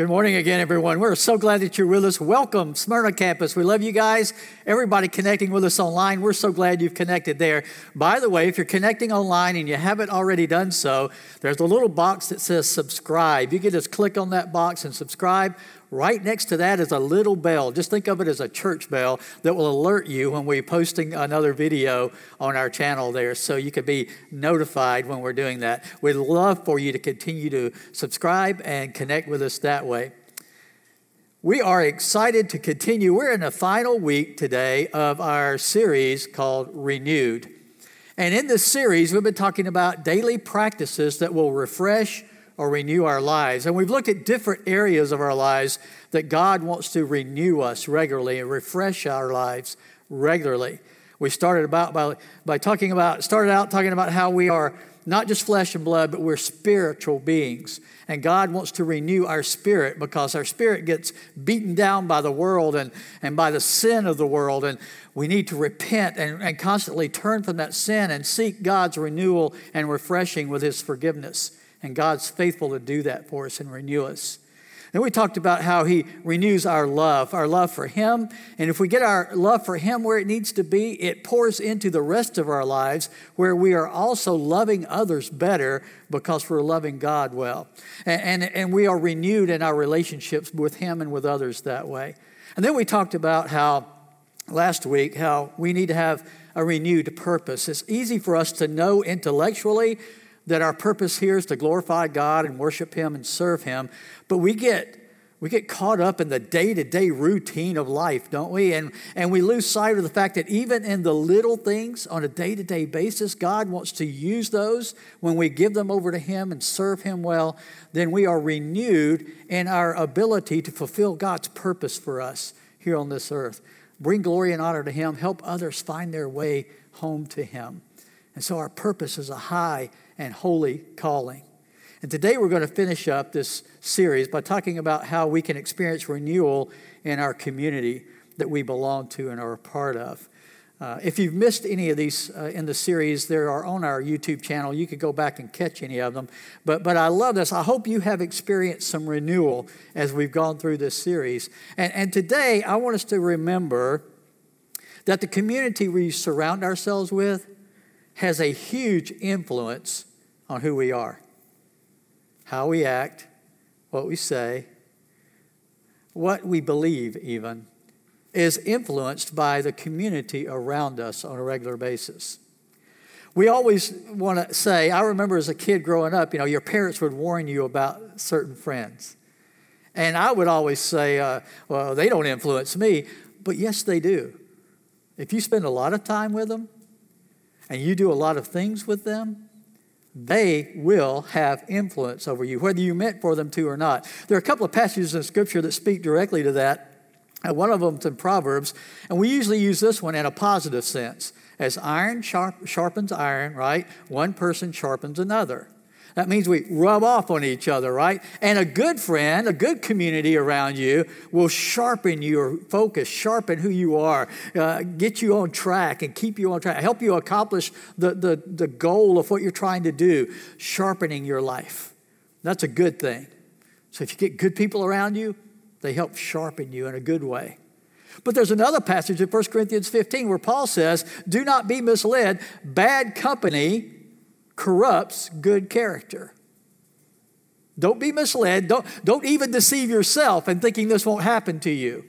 Good morning again, everyone. We're so glad that you're with us. Welcome, Smyrna campus. We love you guys. Everybody connecting with us online, we're so glad you've connected there. By the way, if you're connecting online and you haven't already done so, there's a little box that says subscribe. You can just click on that box and subscribe. Right next to that is a little bell. Just think of it as a church bell that will alert you when we're posting another video on our channel there, so you can be notified when we're doing that. We'd love for you to continue to subscribe and connect with us that way. We are excited to continue. We're in the final week today of our series called Renewed. And in this series, we've been talking about daily practices that will refresh or renew our lives. And we've looked at different areas of our lives that God wants to renew us regularly and refresh our lives regularly. We started out talking about how we are not just flesh and blood, but we're spiritual beings. And God wants to renew our spirit because our spirit gets beaten down by the world and by the sin of the world. And we need to repent and constantly turn from that sin and seek God's renewal and refreshing with His forgiveness. And God's faithful to do that for us and renew us. And we talked about how He renews our love for Him. And if we get our love for Him where it needs to be, it pours into the rest of our lives where we are also loving others better because we're loving God well. And we are renewed in our relationships with Him and with others that way. And then we talked about how last week, how we need to have a renewed purpose. It's easy for us to know intellectually that our purpose here is to glorify God and worship Him and serve Him. But we get caught up in the day-to-day routine of life, don't we? And we lose sight of the fact that even in the little things on a day-to-day basis, God wants to use those. When we give them over to Him and serve Him well, then we are renewed in our ability to fulfill God's purpose for us here on this earth. Bring glory and honor to Him. Help others find their way home to Him. And so our purpose is a high and holy calling. And today we're going to finish up this series by talking about how we can experience renewal in our community that we belong to and are a part of. If you've missed any of these in the series, they are on our YouTube channel. You could go back and catch any of them. But I love this. I hope you have experienced some renewal as we've gone through this series. And today I want us to remember that the community we surround ourselves with has a huge influence on who we are, how we act, what we say, what we believe even, is influenced by the community around us on a regular basis. We always want to say, I remember as a kid growing up, your parents would warn you about certain friends. And I would always say, well, they don't influence me. But yes, they do. If you spend a lot of time with them, and you do a lot of things with them, they will have influence over you, whether you meant for them to or not. There are a couple of passages in Scripture that speak directly to that. And one of them is in Proverbs, and we usually use this one in a positive sense. As iron sharpens iron, right? One person sharpens another. That means we rub off on each other, right? And a good friend, a good community around you will sharpen your focus, sharpen who you are, get you on track and keep you on track, help you accomplish the goal of what you're trying to do, sharpening your life. That's a good thing. So if you get good people around you, they help sharpen you in a good way. But there's another passage in 1 Corinthians 15 where Paul says, do not be misled, bad company corrupts good character. Don't be misled. Don't even deceive yourself in thinking this won't happen to you.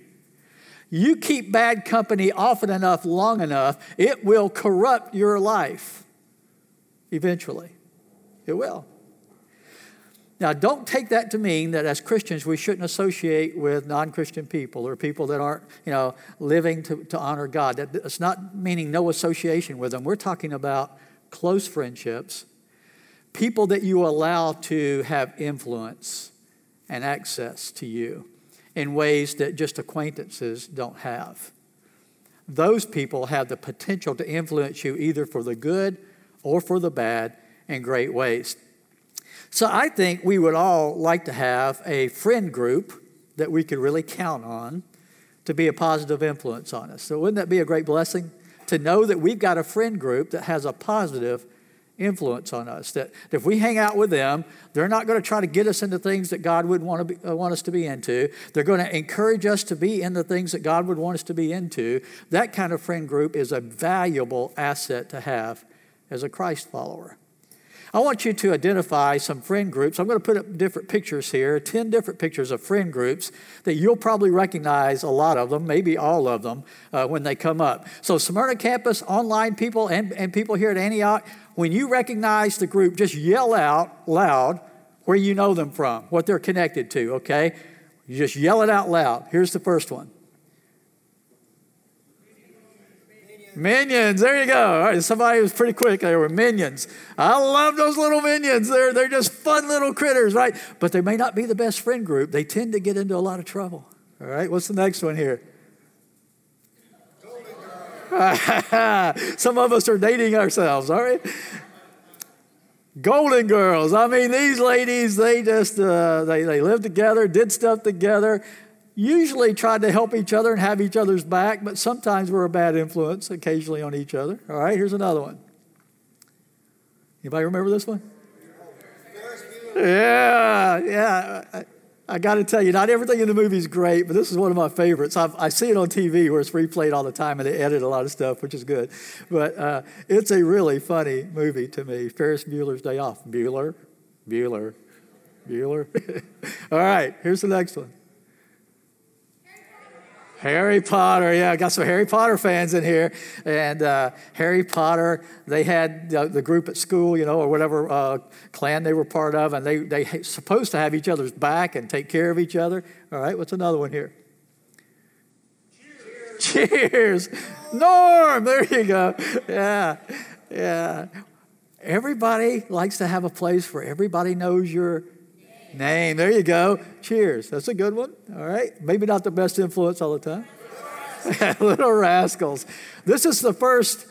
You keep bad company often enough, long enough, it will corrupt your life. Eventually, it will. Now, don't take that to mean that as Christians we shouldn't associate with non-Christian people or people that aren't, living to honor God. That's not meaning no association with them. We're talking about close friendships, people that you allow to have influence and access to you in ways that just acquaintances don't have. Those people have the potential to influence you either for the good or for the bad in great ways. So I think we would all like to have a friend group that we could really count on to be a positive influence on us. So wouldn't that be a great blessing? To know that we've got a friend group that has a positive influence on us. That if we hang out with them, they're not going to try to get us into things that God would want us to be into. They're going to encourage us to be in the things that God would want us to be into. That kind of friend group is a valuable asset to have as a Christ follower. I want you to identify some friend groups. I'm going to put up different pictures here, 10 different pictures of friend groups that you'll probably recognize a lot of them, maybe all of them, when they come up. So Smyrna campus, online people, and people here at Antioch, when you recognize the group, just yell out loud where you know them from, what they're connected to, okay? You just yell it out loud. Here's the first one. Minions, there you go. All right, somebody was pretty quick. They were Minions. I love those little Minions. They're just fun little critters, right? But they may not be the best friend group. They tend to get into a lot of trouble. All right, what's the next one here? Some of us are dating ourselves, all right? Golden Girls. I mean, these ladies, they just, they lived together, did stuff together. Usually tried to help each other and have each other's back, but sometimes we're a bad influence occasionally on each other. All right, here's another one. Anybody remember this one? Yeah. I got to tell you, not everything in the movie is great, but this is one of my favorites. I see it on TV where it's replayed all the time, and they edit a lot of stuff, which is good. But it's a really funny movie to me, Ferris Bueller's Day Off. Bueller. All right, here's the next one. Harry Potter, yeah, I got some Harry Potter fans in here. And Harry Potter, they had the group at school, you know, or whatever clan they were part of, and they supposed to have each other's back and take care of each other. All right, what's another one here? Cheers. Norm, there you go. Yeah. Everybody likes to have a place where everybody knows your name. There you go. Cheers. That's a good one. All right. Maybe not the best influence all the time. Little Rascals. This is the first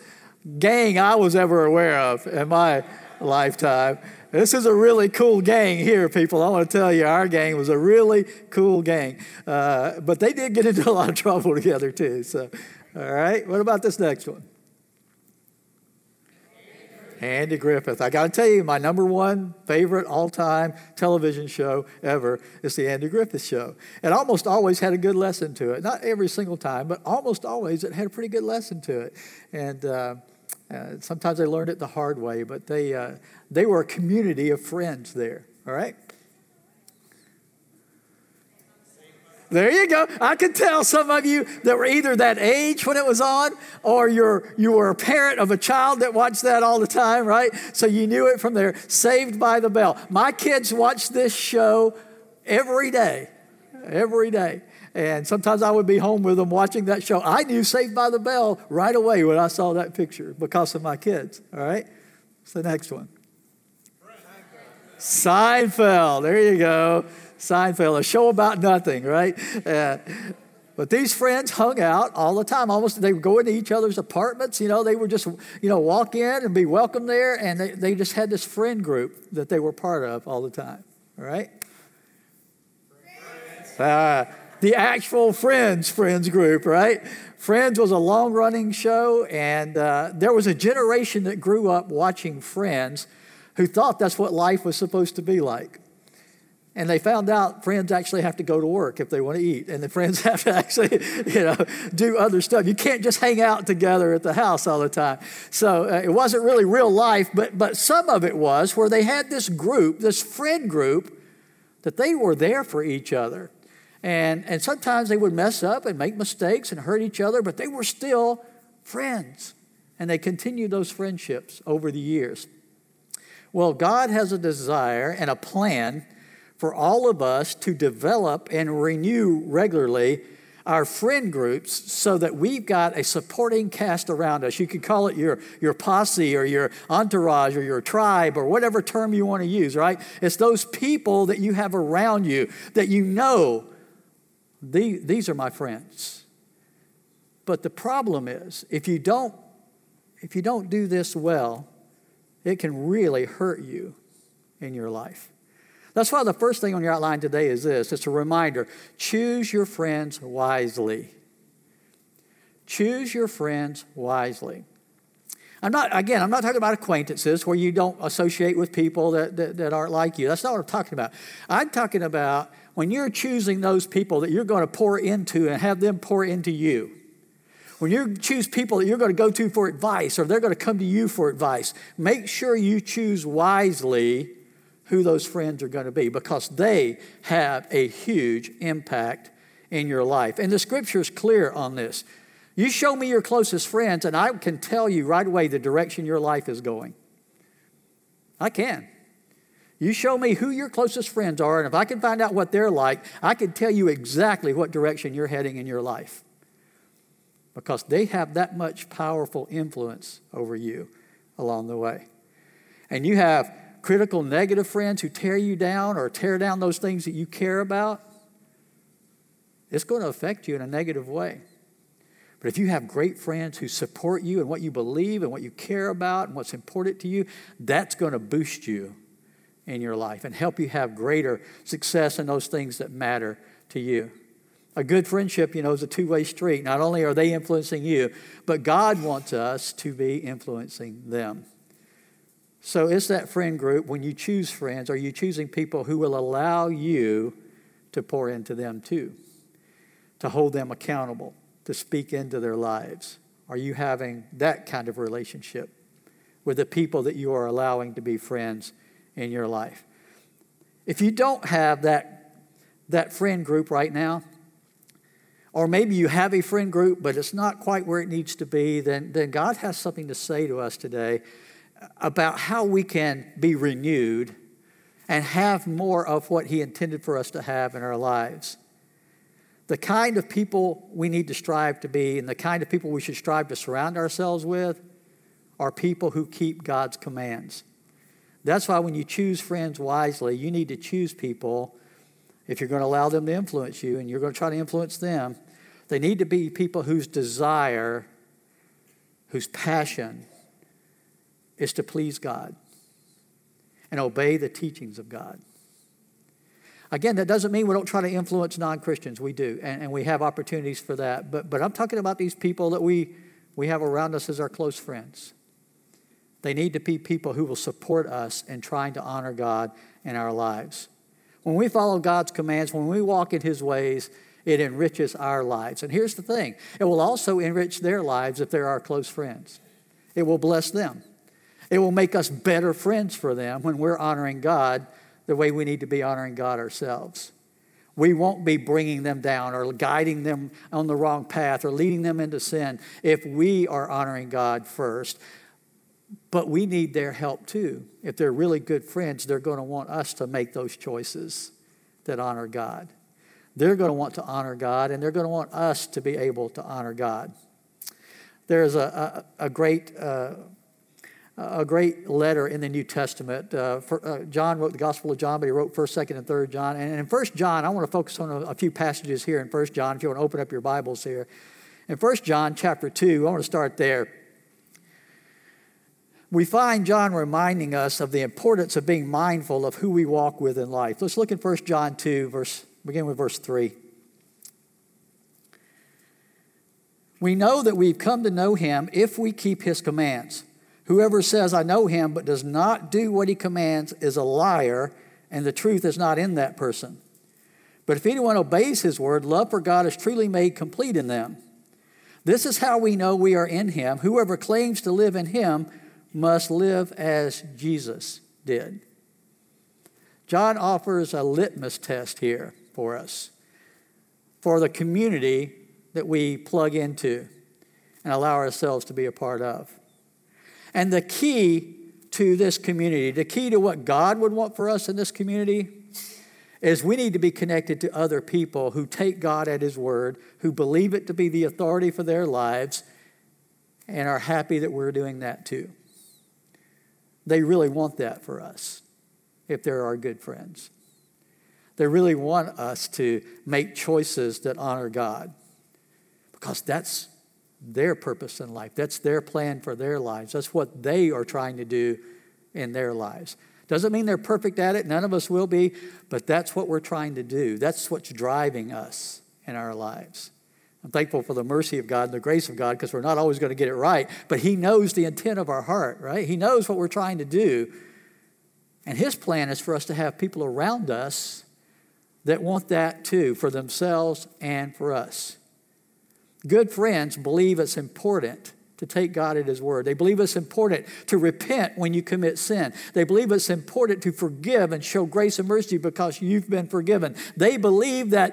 gang I was ever aware of in my lifetime. This is a really cool gang here, people. I want to tell you, our gang was a really cool gang. But they did get into a lot of trouble together, too. So, all right. What about this next one? Andy Griffith. I got to tell you, my number one favorite all-time television show ever is the Andy Griffith Show. It almost always had a good lesson to it. Not every single time, but almost always it had a pretty good lesson to it. And sometimes they learned it the hard way, but they were a community of friends there, all right? There you go. I can tell some of you that were either that age when it was on, or you were a parent of a child that watched that all the time, right? So you knew it from there. Saved by the Bell. My kids watch this show every day. And sometimes I would be home with them watching that show. I knew Saved by the Bell right away when I saw that picture because of my kids, all right? What's the next one? Seinfeld. There you go. Seinfeld, a show about nothing, right? But these friends hung out all the time. Almost, they would go into each other's apartments. You know, they would just, you know, walk in and be welcome there. And they just had this friend group that they were part of all the time, all right? The actual Friends group, right? Friends was a long-running show, and there was a generation that grew up watching Friends who thought that's what life was supposed to be like. And they found out friends actually have to go to work if they want to eat. And the friends have to actually, you know, do other stuff. You can't just hang out together at the house all the time. So it wasn't really real life, but some of it was where they had this group, this friend group, that they were there for each other. And sometimes they would mess up and make mistakes and hurt each other, but they were still friends. And they continued those friendships over the years. Well, God has a desire and a plan for all of us to develop and renew regularly our friend groups so that we've got a supporting cast around us. You could call it your posse or your entourage or your tribe or whatever term you want to use, right? It's those people that you have around you that you know, these are my friends. But the problem is, if you don't do this well, it can really hurt you in your life. That's why the first thing on your outline today is this. It's a reminder. Choose your friends wisely. Choose your friends wisely. I'm not talking about acquaintances where you don't associate with people that aren't like you. That's not what I'm talking about. I'm talking about when you're choosing those people that you're going to pour into and have them pour into you. When you choose people that you're going to go to for advice or they're going to come to you for advice, make sure you choose wisely who those friends are going to be, because they have a huge impact in your life. And the scripture is clear on this. You show me your closest friends, and I can tell you right away the direction your life is going. I can. You show me who your closest friends are, and if I can find out what they're like, I can tell you exactly what direction you're heading in your life, because they have that much powerful influence over you along the way. And you have critical negative friends who tear you down or tear down those things that you care about. It's going to affect you in a negative way. But if you have great friends who support you and what you believe and what you care about and what's important to you, that's going to boost you in your life and help you have greater success in those things that matter to you. A good friendship, is a two-way street. Not only are they influencing you, but God wants us to be influencing them. So it's that friend group. When you choose friends, are you choosing people who will allow you to pour into them too, to hold them accountable, to speak into their lives? Are you having that kind of relationship with the people that you are allowing to be friends in your life? If you don't have that friend group right now, or maybe you have a friend group, but it's not quite where it needs to be, then God has something to say to us today about how we can be renewed and have more of what He intended for us to have in our lives. The kind of people we need to strive to be and the kind of people we should strive to surround ourselves with are people who keep God's commands. That's why when you choose friends wisely, you need to choose people, if you're going to allow them to influence you and you're going to try to influence them, they need to be people whose desire, whose passion is to please God and obey the teachings of God. Again, that doesn't mean we don't try to influence non-Christians. We do, and we have opportunities for that. But I'm talking about these people that we have around us as our close friends. They need to be people who will support us in trying to honor God in our lives. When we follow God's commands, when we walk in His ways, it enriches our lives. And here's the thing. It will also enrich their lives if they're our close friends. It will bless them. It will make us better friends for them when we're honoring God the way we need to be honoring God ourselves. We won't be bringing them down or guiding them on the wrong path or leading them into sin if we are honoring God first. But we need their help too. If they're really good friends, they're going to want us to make those choices that honor God. They're going to want to honor God, and they're going to want us to be able to honor God. There's a great letter in the New Testament. John wrote the Gospel of John, but he wrote 1st, 2nd, and 3rd John. And in 1st John, I want to focus on a few passages here in 1st John, if you want to open up your Bibles here. In 1st John chapter 2, I want to start there. We find John reminding us of the importance of being mindful of who we walk with in life. Let's look in 1st John 2, begin with verse 3. We know that we've come to know Him if we keep His commands. Whoever says, I know Him, but does not do what He commands is a liar, and the truth is not in that person. But if anyone obeys His word, love for God is truly made complete in them. This is how we know we are in Him. Whoever claims to live in Him must live as Jesus did. John offers a litmus test here for us, for the community that we plug into and allow ourselves to be a part of. And the key to this community, the key to what God would want for us in this community, is we need to be connected to other people who take God at His word, who believe it to be the authority for their lives, and are happy that we're doing that too. They really want that for us if they're our good friends. They really want us to make choices that honor God, because that's their purpose in life. That's their plan for their lives. That's what they are trying to do in their lives. Doesn't mean they're perfect at it. None of us will be, but that's what we're trying to do. That's what's driving us in our lives. I'm thankful for the mercy of God and the grace of God, because we're not always going to get it right. But he knows the intent of our heart, right? He knows what we're trying to do. And his plan is for us to have people around us that want that too, for themselves and for us. Good friends believe it's important to take God at his word. They believe it's important to repent when you commit sin. They believe it's important to forgive and show grace and mercy because you've been forgiven. They believe that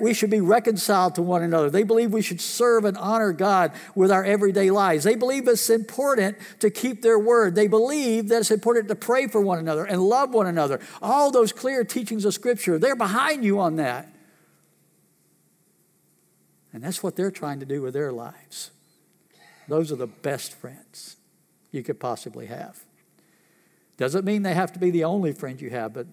we should be reconciled to one another. They believe we should serve and honor God with our everyday lives. They believe it's important to keep their word. They believe that it's important to pray for one another and love one another. All those clear teachings of Scripture, they're behind you on that. And that's what they're trying to do with their lives. Those are the best friends you could possibly have. Doesn't mean they have to be the only friend you have, but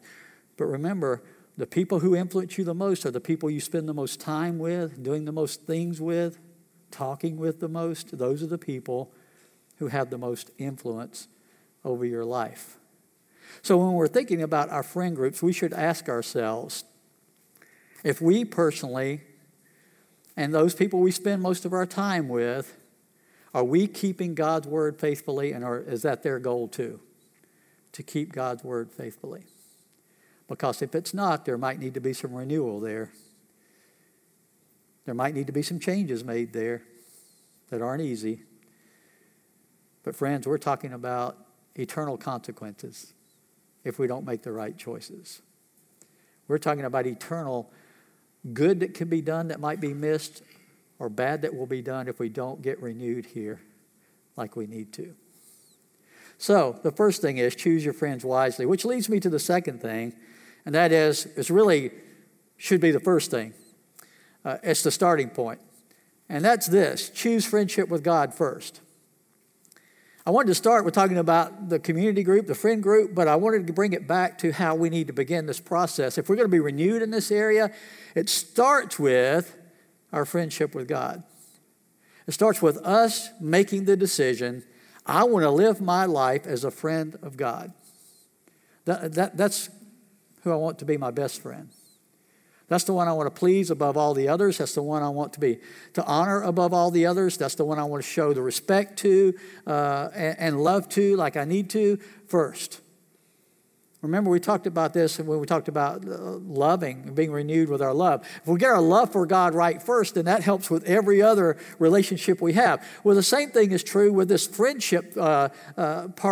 remember, the people who influence you the most are the people you spend the most time with, doing the most things with, talking with the most. Those are the people who have the most influence over your life. So when we're thinking about our friend groups, we should ask ourselves, if we personally and those people we spend most of our time with, are we keeping God's word faithfully, and is that their goal too? To keep God's word faithfully. Because if it's not, there might need to be some renewal there. There might need to be some changes made there that aren't easy. But friends, we're talking about eternal consequences if we don't make the right choices. We're talking about eternal good that can be done that might be missed, or bad that will be done if we don't get renewed here like we need to. So the first thing is choose your friends wisely, which leads me to the second thing, and that is, it's really should be the first thing. It's the starting point, and that's this: choose friendship with God first. I wanted to start with talking about the community group, the friend group, but I wanted to bring it back to how we need to begin this process. If we're going to be renewed in this area, it starts with our friendship with God. It starts with us making the decision, I want to live my life as a friend of God. That's who I want to be my best friend. That's the one I want to please above all the others. That's the one I want to honor above all the others. That's the one I want to show the respect to and love to like I need to first. Remember, we talked about this when we talked about loving and being renewed with our love. If we get our love for God right first, then that helps with every other relationship we have. Well, the same thing is true with this friendship part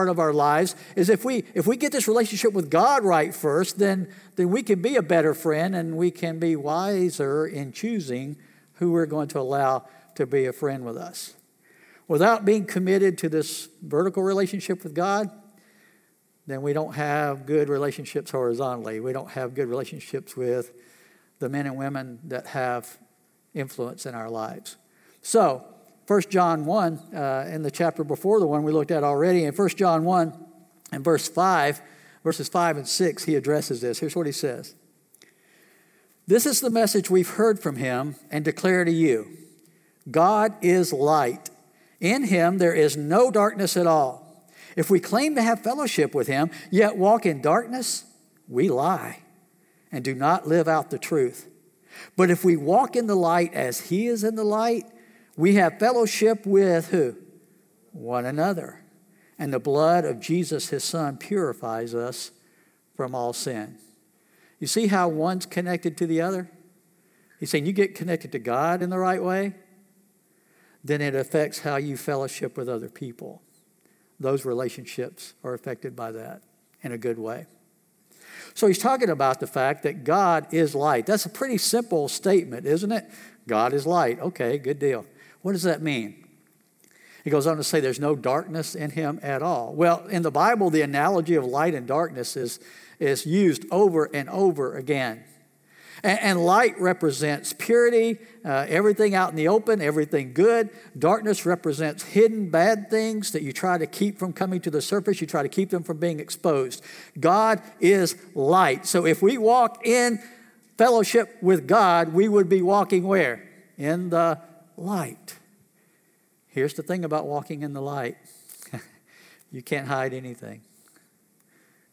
of our lives, is if we get this relationship with God right first, then we can be a better friend, and we can be wiser in choosing who we're going to allow to be a friend with us. Without being committed to this vertical relationship with God, then we don't have good relationships horizontally. We don't have good relationships with the men and women that have influence in our lives. So, 1 John 1, in the chapter before the one we looked at already, in 1 John 1 and verse 5, verses 5 and 6, he addresses this. Here's what he says. This is the message we've heard from him and declare to you. God is light. In him there is no darkness at all. If we claim to have fellowship with him, yet walk in darkness, we lie and do not live out the truth. But if we walk in the light as he is in the light, we have fellowship with who? One another. And the blood of Jesus, his son, purifies us from all sin. You see how one's connected to the other? He's saying you get connected to God in the right way, then it affects how you fellowship with other people. Those relationships are affected by that in a good way. So he's talking about the fact that God is light. That's a pretty simple statement, isn't it? God is light. Okay, good deal. What does that mean? He goes on to say there's no darkness in him at all. Well, in the Bible, the analogy of light and darkness is used over and over again. And light represents purity, everything out in the open, everything good. Darkness represents hidden bad things that you try to keep from coming to the surface. You try to keep them from being exposed. God is light. So if we walk in fellowship with God, we would be walking where? In the light. Here's the thing about walking in the light. You can't hide anything.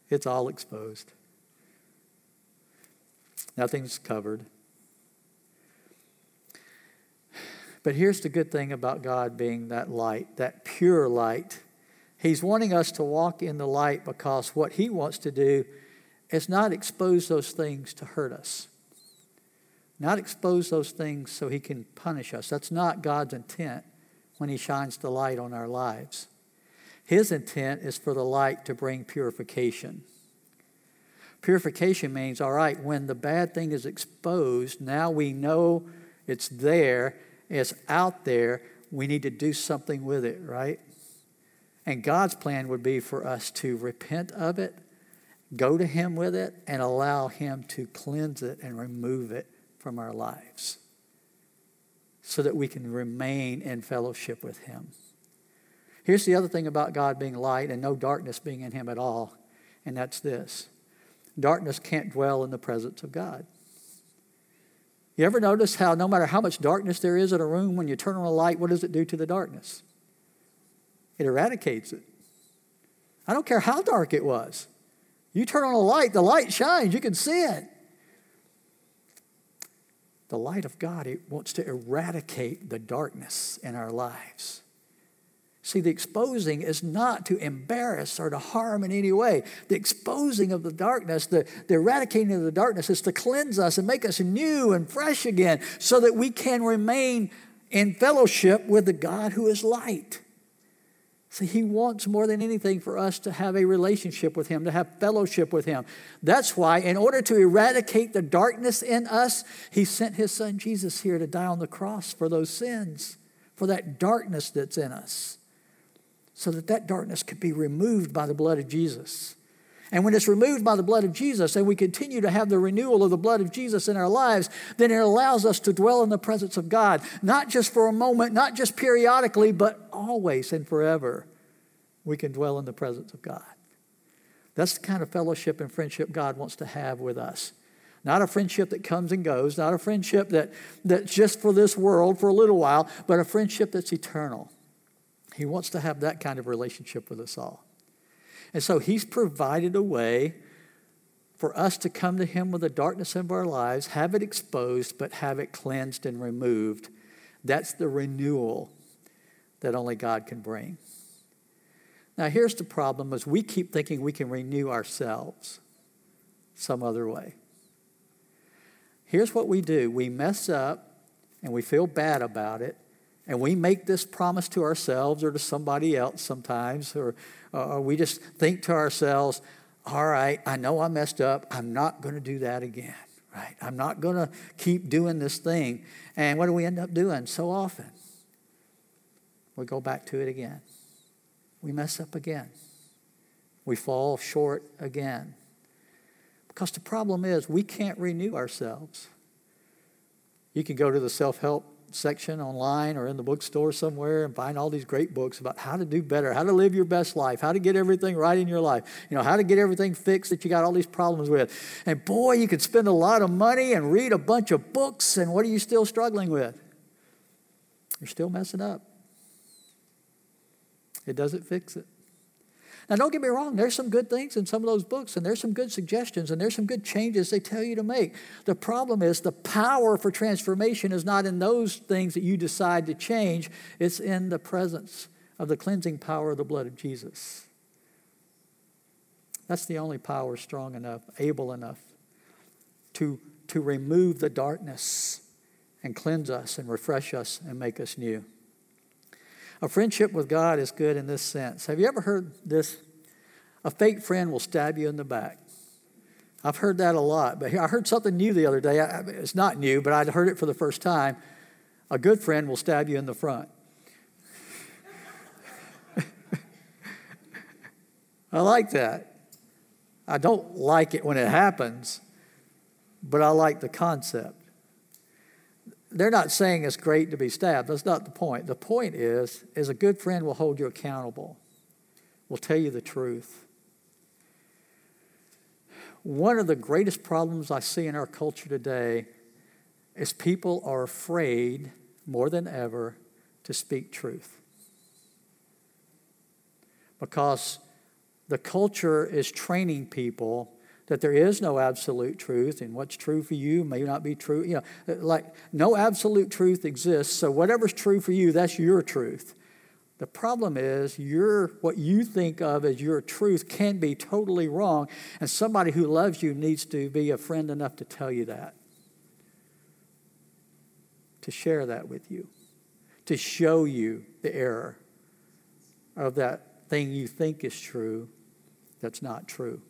It's all exposed. Nothing's covered. But here's the good thing about God being that light, that pure light. He's wanting us to walk in the light because what he wants to do is not expose those things to hurt us. Not expose those things so he can punish us. That's not God's intent when he shines the light on our lives. His intent is for the light to bring purification. Purification means, all right, when the bad thing is exposed, now we know it's there, it's out there, we need to do something with it, right? And God's plan would be for us to repent of it, go to him with it, and allow him to cleanse it and remove it from our lives so that we can remain in fellowship with him. Here's the other thing about God being light and no darkness being in him at all, and that's this. Darkness can't dwell in the presence of God. You ever notice how no matter how much darkness there is in a room, when you turn on a light, what does it do to the darkness? It eradicates it. I don't care how dark it was. You turn on a light, the light shines. You can see it. The light of God, it wants to eradicate the darkness in our lives. See, the exposing is not to embarrass or to harm in any way. The exposing of the darkness, the eradicating of the darkness is to cleanse us and make us new and fresh again so that we can remain in fellowship with the God who is light. See, he wants more than anything for us to have a relationship with him, to have fellowship with him. That's why, in order to eradicate the darkness in us, he sent his son Jesus here to die on the cross for those sins, for that darkness that's in us, so that that darkness could be removed by the blood of Jesus. And when it's removed by the blood of Jesus and we continue to have the renewal of the blood of Jesus in our lives, then it allows us to dwell in the presence of God, not just for a moment, not just periodically, but always and forever we can dwell in the presence of God. That's the kind of fellowship and friendship God wants to have with us. Not a friendship that comes and goes, not a friendship that's just for this world for a little while, but a friendship that's eternal. He wants to have that kind of relationship with us all. And so he's provided a way for us to come to him with the darkness of our lives, have it exposed, but have it cleansed and removed. That's the renewal that only God can bring. Now, here's the problem is we keep thinking we can renew ourselves some other way. Here's what we do. We mess up and we feel bad about it. And we make this promise to ourselves or to somebody else sometimes, or we just think to ourselves, all right, I know I messed up. I'm not going to do that again, right? I'm not going to keep doing this thing. And what do we end up doing so often? We go back to it again. We mess up again. We fall short again. Because the problem is we can't renew ourselves. You can go to the self-help section online or in the bookstore somewhere and find all these great books about how to do better, how to live your best life, how to get everything right in your life, you know, how to get everything fixed that you got all these problems with. And boy, you could spend a lot of money and read a bunch of books, and what are you still struggling with? You're still messing up. It doesn't fix it. Now, don't get me wrong. There's some good things in some of those books, and there's some good suggestions, and there's some good changes they tell you to make. The problem is the power for transformation is not in those things that you decide to change. It's in the presence of the cleansing power of the blood of Jesus. That's the only power strong enough, able enough to remove the darkness and cleanse us and refresh us and make us new. A friendship with God is good in this sense. Have you ever heard this? A fake friend will stab you in the back. I've heard that a lot. But I heard something new the other day. It's not new, but I'd heard it for the first time. A good friend will stab you in the front. I like that. I don't like it when it happens, but I like the concept. They're not saying it's great to be stabbed. That's not the point. The point is a good friend will hold you accountable, will tell you the truth. One of the greatest problems I see in our culture today is people are afraid more than ever to speak truth. Because the culture is training people that there is no absolute truth, and what's true for you may not be true. You know, like no absolute truth exists, so whatever's true for you, that's your truth. The problem is what you think of as your truth can be totally wrong, and somebody who loves you needs to be a friend enough to tell you that, to share that with you, to show you the error of that thing you think is true that's not true.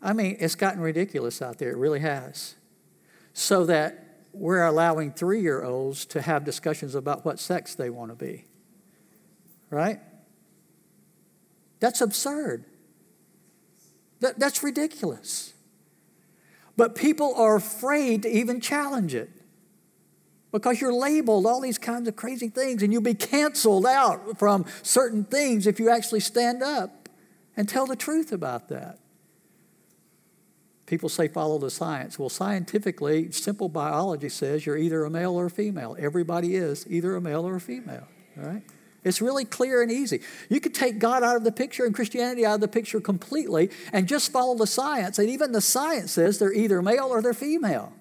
I mean, it's gotten ridiculous out there. It really has. So that we're allowing 3-year-olds to have discussions about what sex they want to be. Right? That's absurd. That's ridiculous. But people are afraid to even challenge it, because you're labeled all these kinds of crazy things, and you'll be canceled out from certain things if you actually stand up and tell the truth about that. People say follow the science. Well, scientifically, simple biology says you're either a male or a female. Everybody is either a male or a female, right? It's really clear and easy. You could take God out of the picture and Christianity out of the picture completely and just follow the science. And even the science says they're either male or they're female.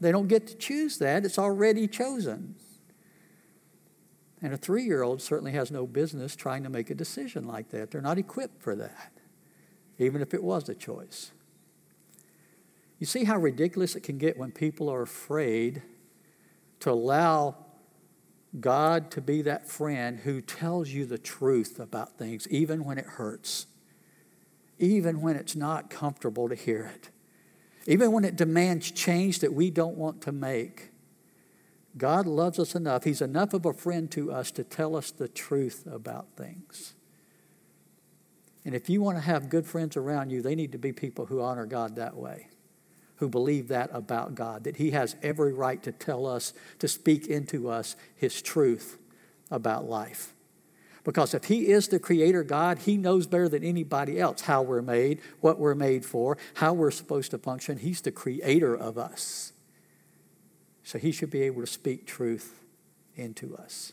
They don't get to choose that. It's already chosen. And a 3-year-old certainly has no business trying to make a decision like that. They're not equipped for that, even if it was a choice. You see how ridiculous it can get when people are afraid to allow God to be that friend who tells you the truth about things, even when it hurts, even when it's not comfortable to hear it. Even when it demands change that we don't want to make, God loves us enough. He's enough of a friend to us to tell us the truth about things. And if you want to have good friends around you, they need to be people who honor God that way, who believe that about God, that He has every right to tell us, to speak into us His truth about life. Because if He is the Creator God, He knows better than anybody else how we're made, what we're made for, how we're supposed to function. He's the Creator of us. So He should be able to speak truth into us.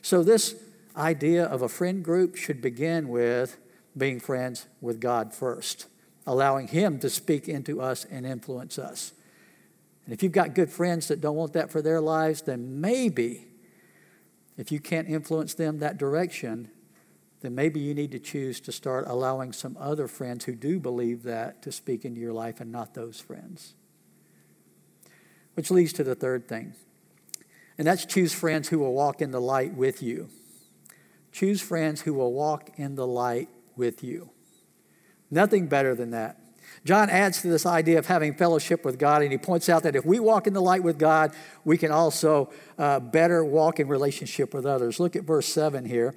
So this idea of a friend group should begin with being friends with God first, allowing Him to speak into us and influence us. And if you've got good friends that don't want that for their lives, then maybe, if you can't influence them that direction, then maybe you need to choose to start allowing some other friends who do believe that to speak into your life and not those friends. Which leads to the third thing, and that's choose friends who will walk in the light with you. Choose friends who will walk in the light with you. Nothing better than that. John adds to this idea of having fellowship with God, and he points out that if we walk in the light with God, we can also better walk in relationship with others. Look at verse 7 here.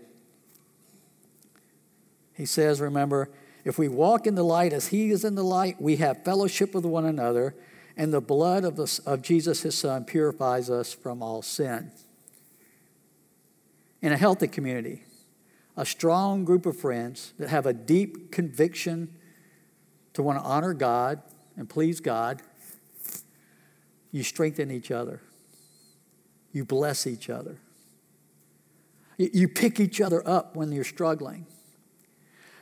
He says, remember, if we walk in the light as He is in the light, we have fellowship with one another, and the blood of Jesus, His Son, purifies us from all sin. In a healthy community, a strong group of friends that have a deep conviction to want to honor God and please God, you strengthen each other. You bless each other. You pick each other up when you're struggling.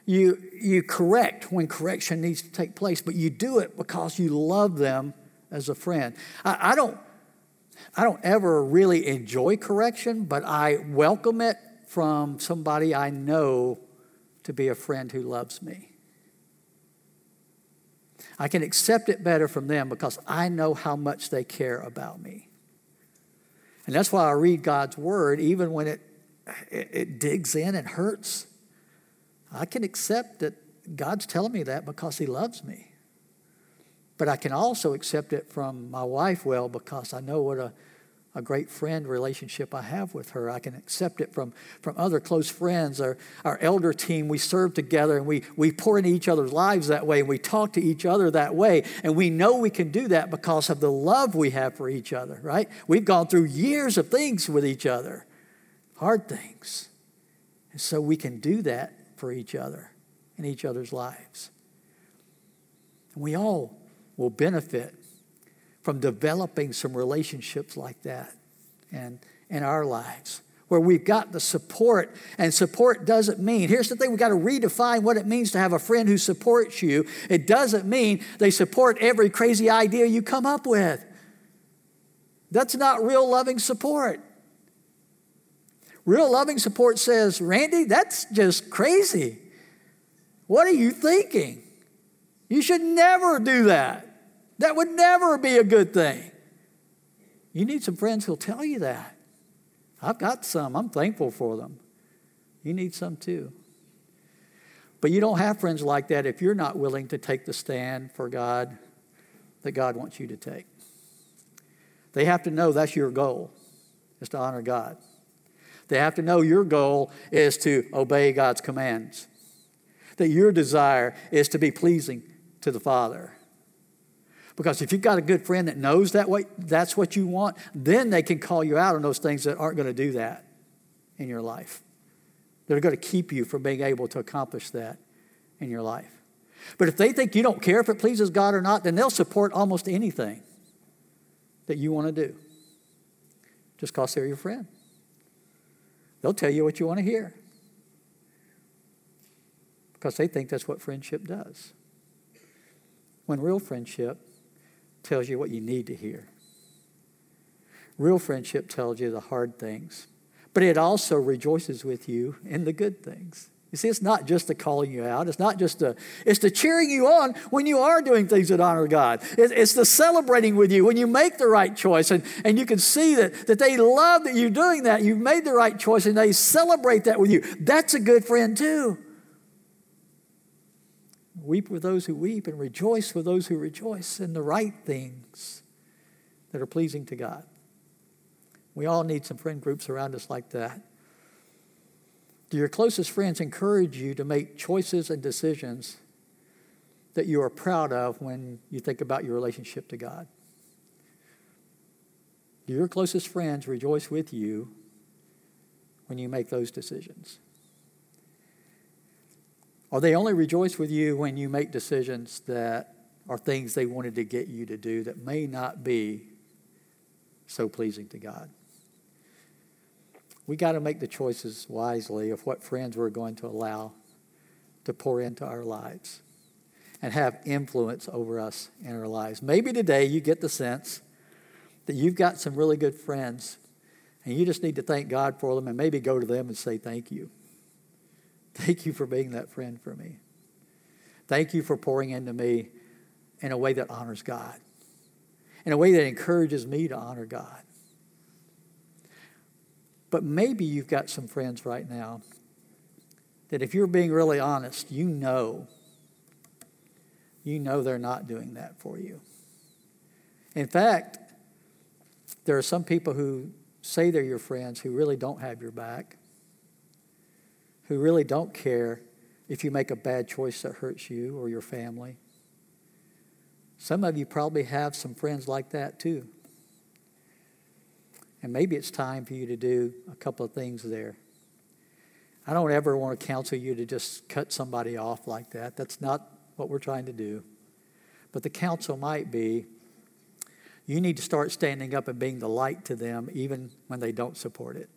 You correct when correction needs to take place, but you do it because you love them as a friend. I don't ever really enjoy correction, but I welcome it from somebody I know to be a friend who loves me. I can accept it better from them because I know how much they care about me. And that's why I read God's Word, even when it digs in and hurts. I can accept that God's telling me that because He loves me. But I can also accept it from my wife well because I know what a great friend relationship I have with her. I can accept it from other close friends. Our elder team, we serve together, and we pour into each other's lives that way, and we talk to each other that way, and we know we can do that because of the love we have for each other, right? We've gone through years of things with each other, hard things. And so we can do that for each other in each other's lives. And we all will benefit from developing some relationships like that in our lives where we've got the support. And support doesn't mean, here's the thing, we've got to redefine what it means to have a friend who supports you. It doesn't mean they support every crazy idea you come up with. That's not real loving support. Real loving support says, Randy, that's just crazy. What are you thinking? You should never do that. That would never be a good thing. You need some friends who'll tell you that. I've got some. I'm thankful for them. You need some too. But you don't have friends like that if you're not willing to take the stand for God that God wants you to take. They have to know that's your goal, is to honor God. They have to know your goal is to obey God's commands, that your desire is to be pleasing to the Father. Because if you've got a good friend that knows that way, that's what you want, then they can call you out on those things that aren't going to do that in your life. They're going to keep you from being able to accomplish that in your life. But if they think you don't care if it pleases God or not, then they'll support almost anything that you want to do just because they're your friend. They'll tell you what you want to hear because they think that's what friendship does. When real friendship tells you what you need to hear. Real friendship tells you the hard things, but it also rejoices with you in the good things. You see, it's not just the calling you out. It's not just the cheering you on when you are doing things that honor God. It's the celebrating with you when you make the right choice. And you can see that they love that you're doing that. You've made the right choice and they celebrate that with you. That's a good friend too. Weep with those who weep and rejoice with those who rejoice in the right things that are pleasing to God. We all need some friend groups around us like that. Do your closest friends encourage you to make choices and decisions that you are proud of when you think about your relationship to God? Do your closest friends rejoice with you when you make those decisions? Or they only rejoice with you when you make decisions that are things they wanted to get you to do that may not be so pleasing to God. We got to make the choices wisely of what friends we're going to allow to pour into our lives and have influence over us in our lives. Maybe today you get the sense that you've got some really good friends and you just need to thank God for them and maybe go to them and say thank you. Thank you for being that friend for me. Thank you for pouring into me in a way that honors God, in a way that encourages me to honor God. But maybe you've got some friends right now that if you're being really honest, you know they're not doing that for you. In fact, there are some people who say they're your friends who really don't have your back, who really don't care if you make a bad choice that hurts you or your family. Some of you probably have some friends like that too. And maybe it's time for you to do a couple of things there. I don't ever want to counsel you to just cut somebody off like that. That's not what we're trying to do. But the counsel might be, you need to start standing up and being the light to them even when they don't support it.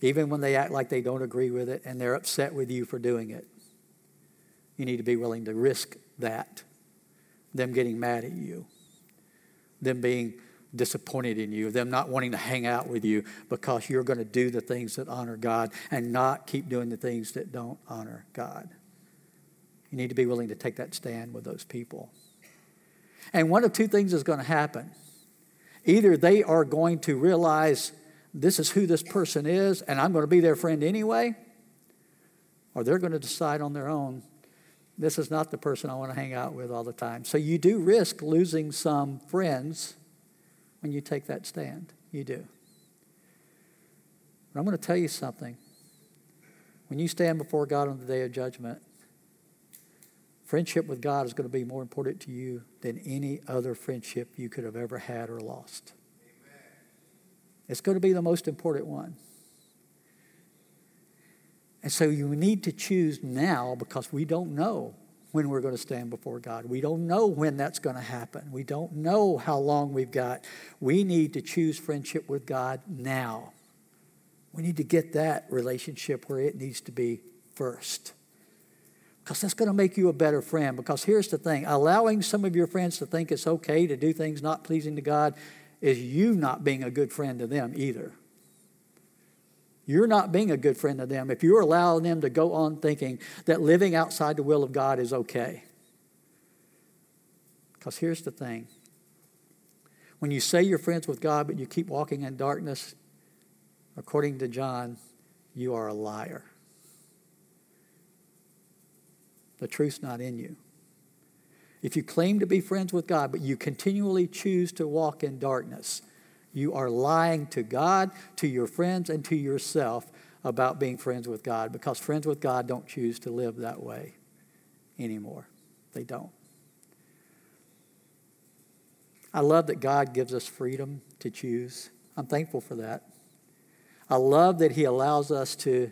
Even when they act like they don't agree with it and they're upset with you for doing it, you need to be willing to risk that, them getting mad at you, them being disappointed in you, them not wanting to hang out with you because you're going to do the things that honor God and not keep doing the things that don't honor God. You need to be willing to take that stand with those people. And one of two things is going to happen. Either they are going to realize this is who this person is, and I'm going to be their friend anyway. Or they're going to decide on their own, this is not the person I want to hang out with all the time. So you do risk losing some friends when you take that stand. You do. But I'm going to tell you something. When you stand before God on the day of judgment, friendship with God is going to be more important to you than any other friendship you could have ever had or lost. It's going to be the most important one. And so you need to choose now because we don't know when we're going to stand before God. We don't know when that's going to happen. We don't know how long we've got. We need to choose friendship with God now We need to get that relationship where it needs to be first. Because that's going to make you a better friend. Because here's the thing. Allowing some of your friends to think it's okay to do things not pleasing to God is you not being a good friend to them either. You're not being a good friend to them if you're allowing them to go on thinking that living outside the will of God is okay. Because here's the thing. When you say you're friends with God, but you keep walking in darkness, according to John, you are a liar. The truth's not in you. If you claim to be friends with God, but you continually choose to walk in darkness, you are lying to God, to your friends, and to yourself about being friends with God, because friends with God don't choose to live that way anymore. They don't. I love that God gives us freedom to choose. I'm thankful for that. I love that He allows us to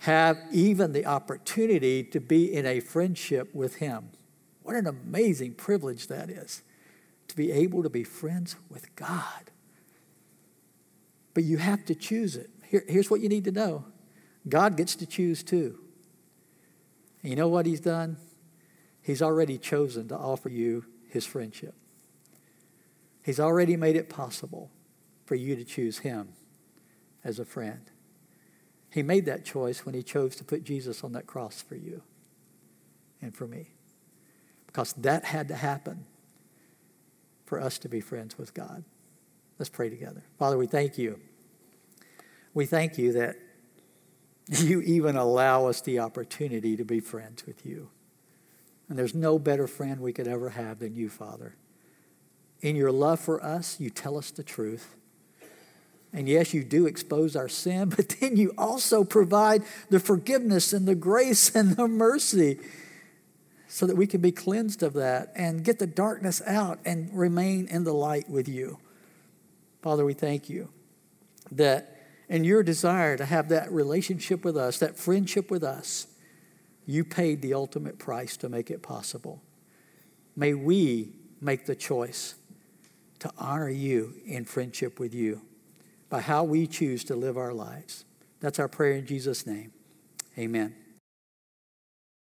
have even the opportunity to be in a friendship with Him. What an amazing privilege that is, to be able to be friends with God. But you have to choose it. Here's what you need to know. God gets to choose too. And you know what He's done? He's already chosen to offer you His friendship. He's already made it possible for you to choose Him as a friend. He made that choice when He chose to put Jesus on that cross for you and for me. Because that had to happen for us to be friends with God. Let's pray together. Father, we thank You. We thank You that You even allow us the opportunity to be friends with You. And there's no better friend we could ever have than You, Father. In Your love for us, You tell us the truth. And yes, You do expose our sin, but then You also provide the forgiveness and the grace and the mercy so that we can be cleansed of that and get the darkness out and remain in the light with You. Father, we thank You that in Your desire to have that relationship with us, that friendship with us, You paid the ultimate price to make it possible. May we make the choice to honor You in friendship with You by how we choose to live our lives. That's our prayer in Jesus' name. Amen.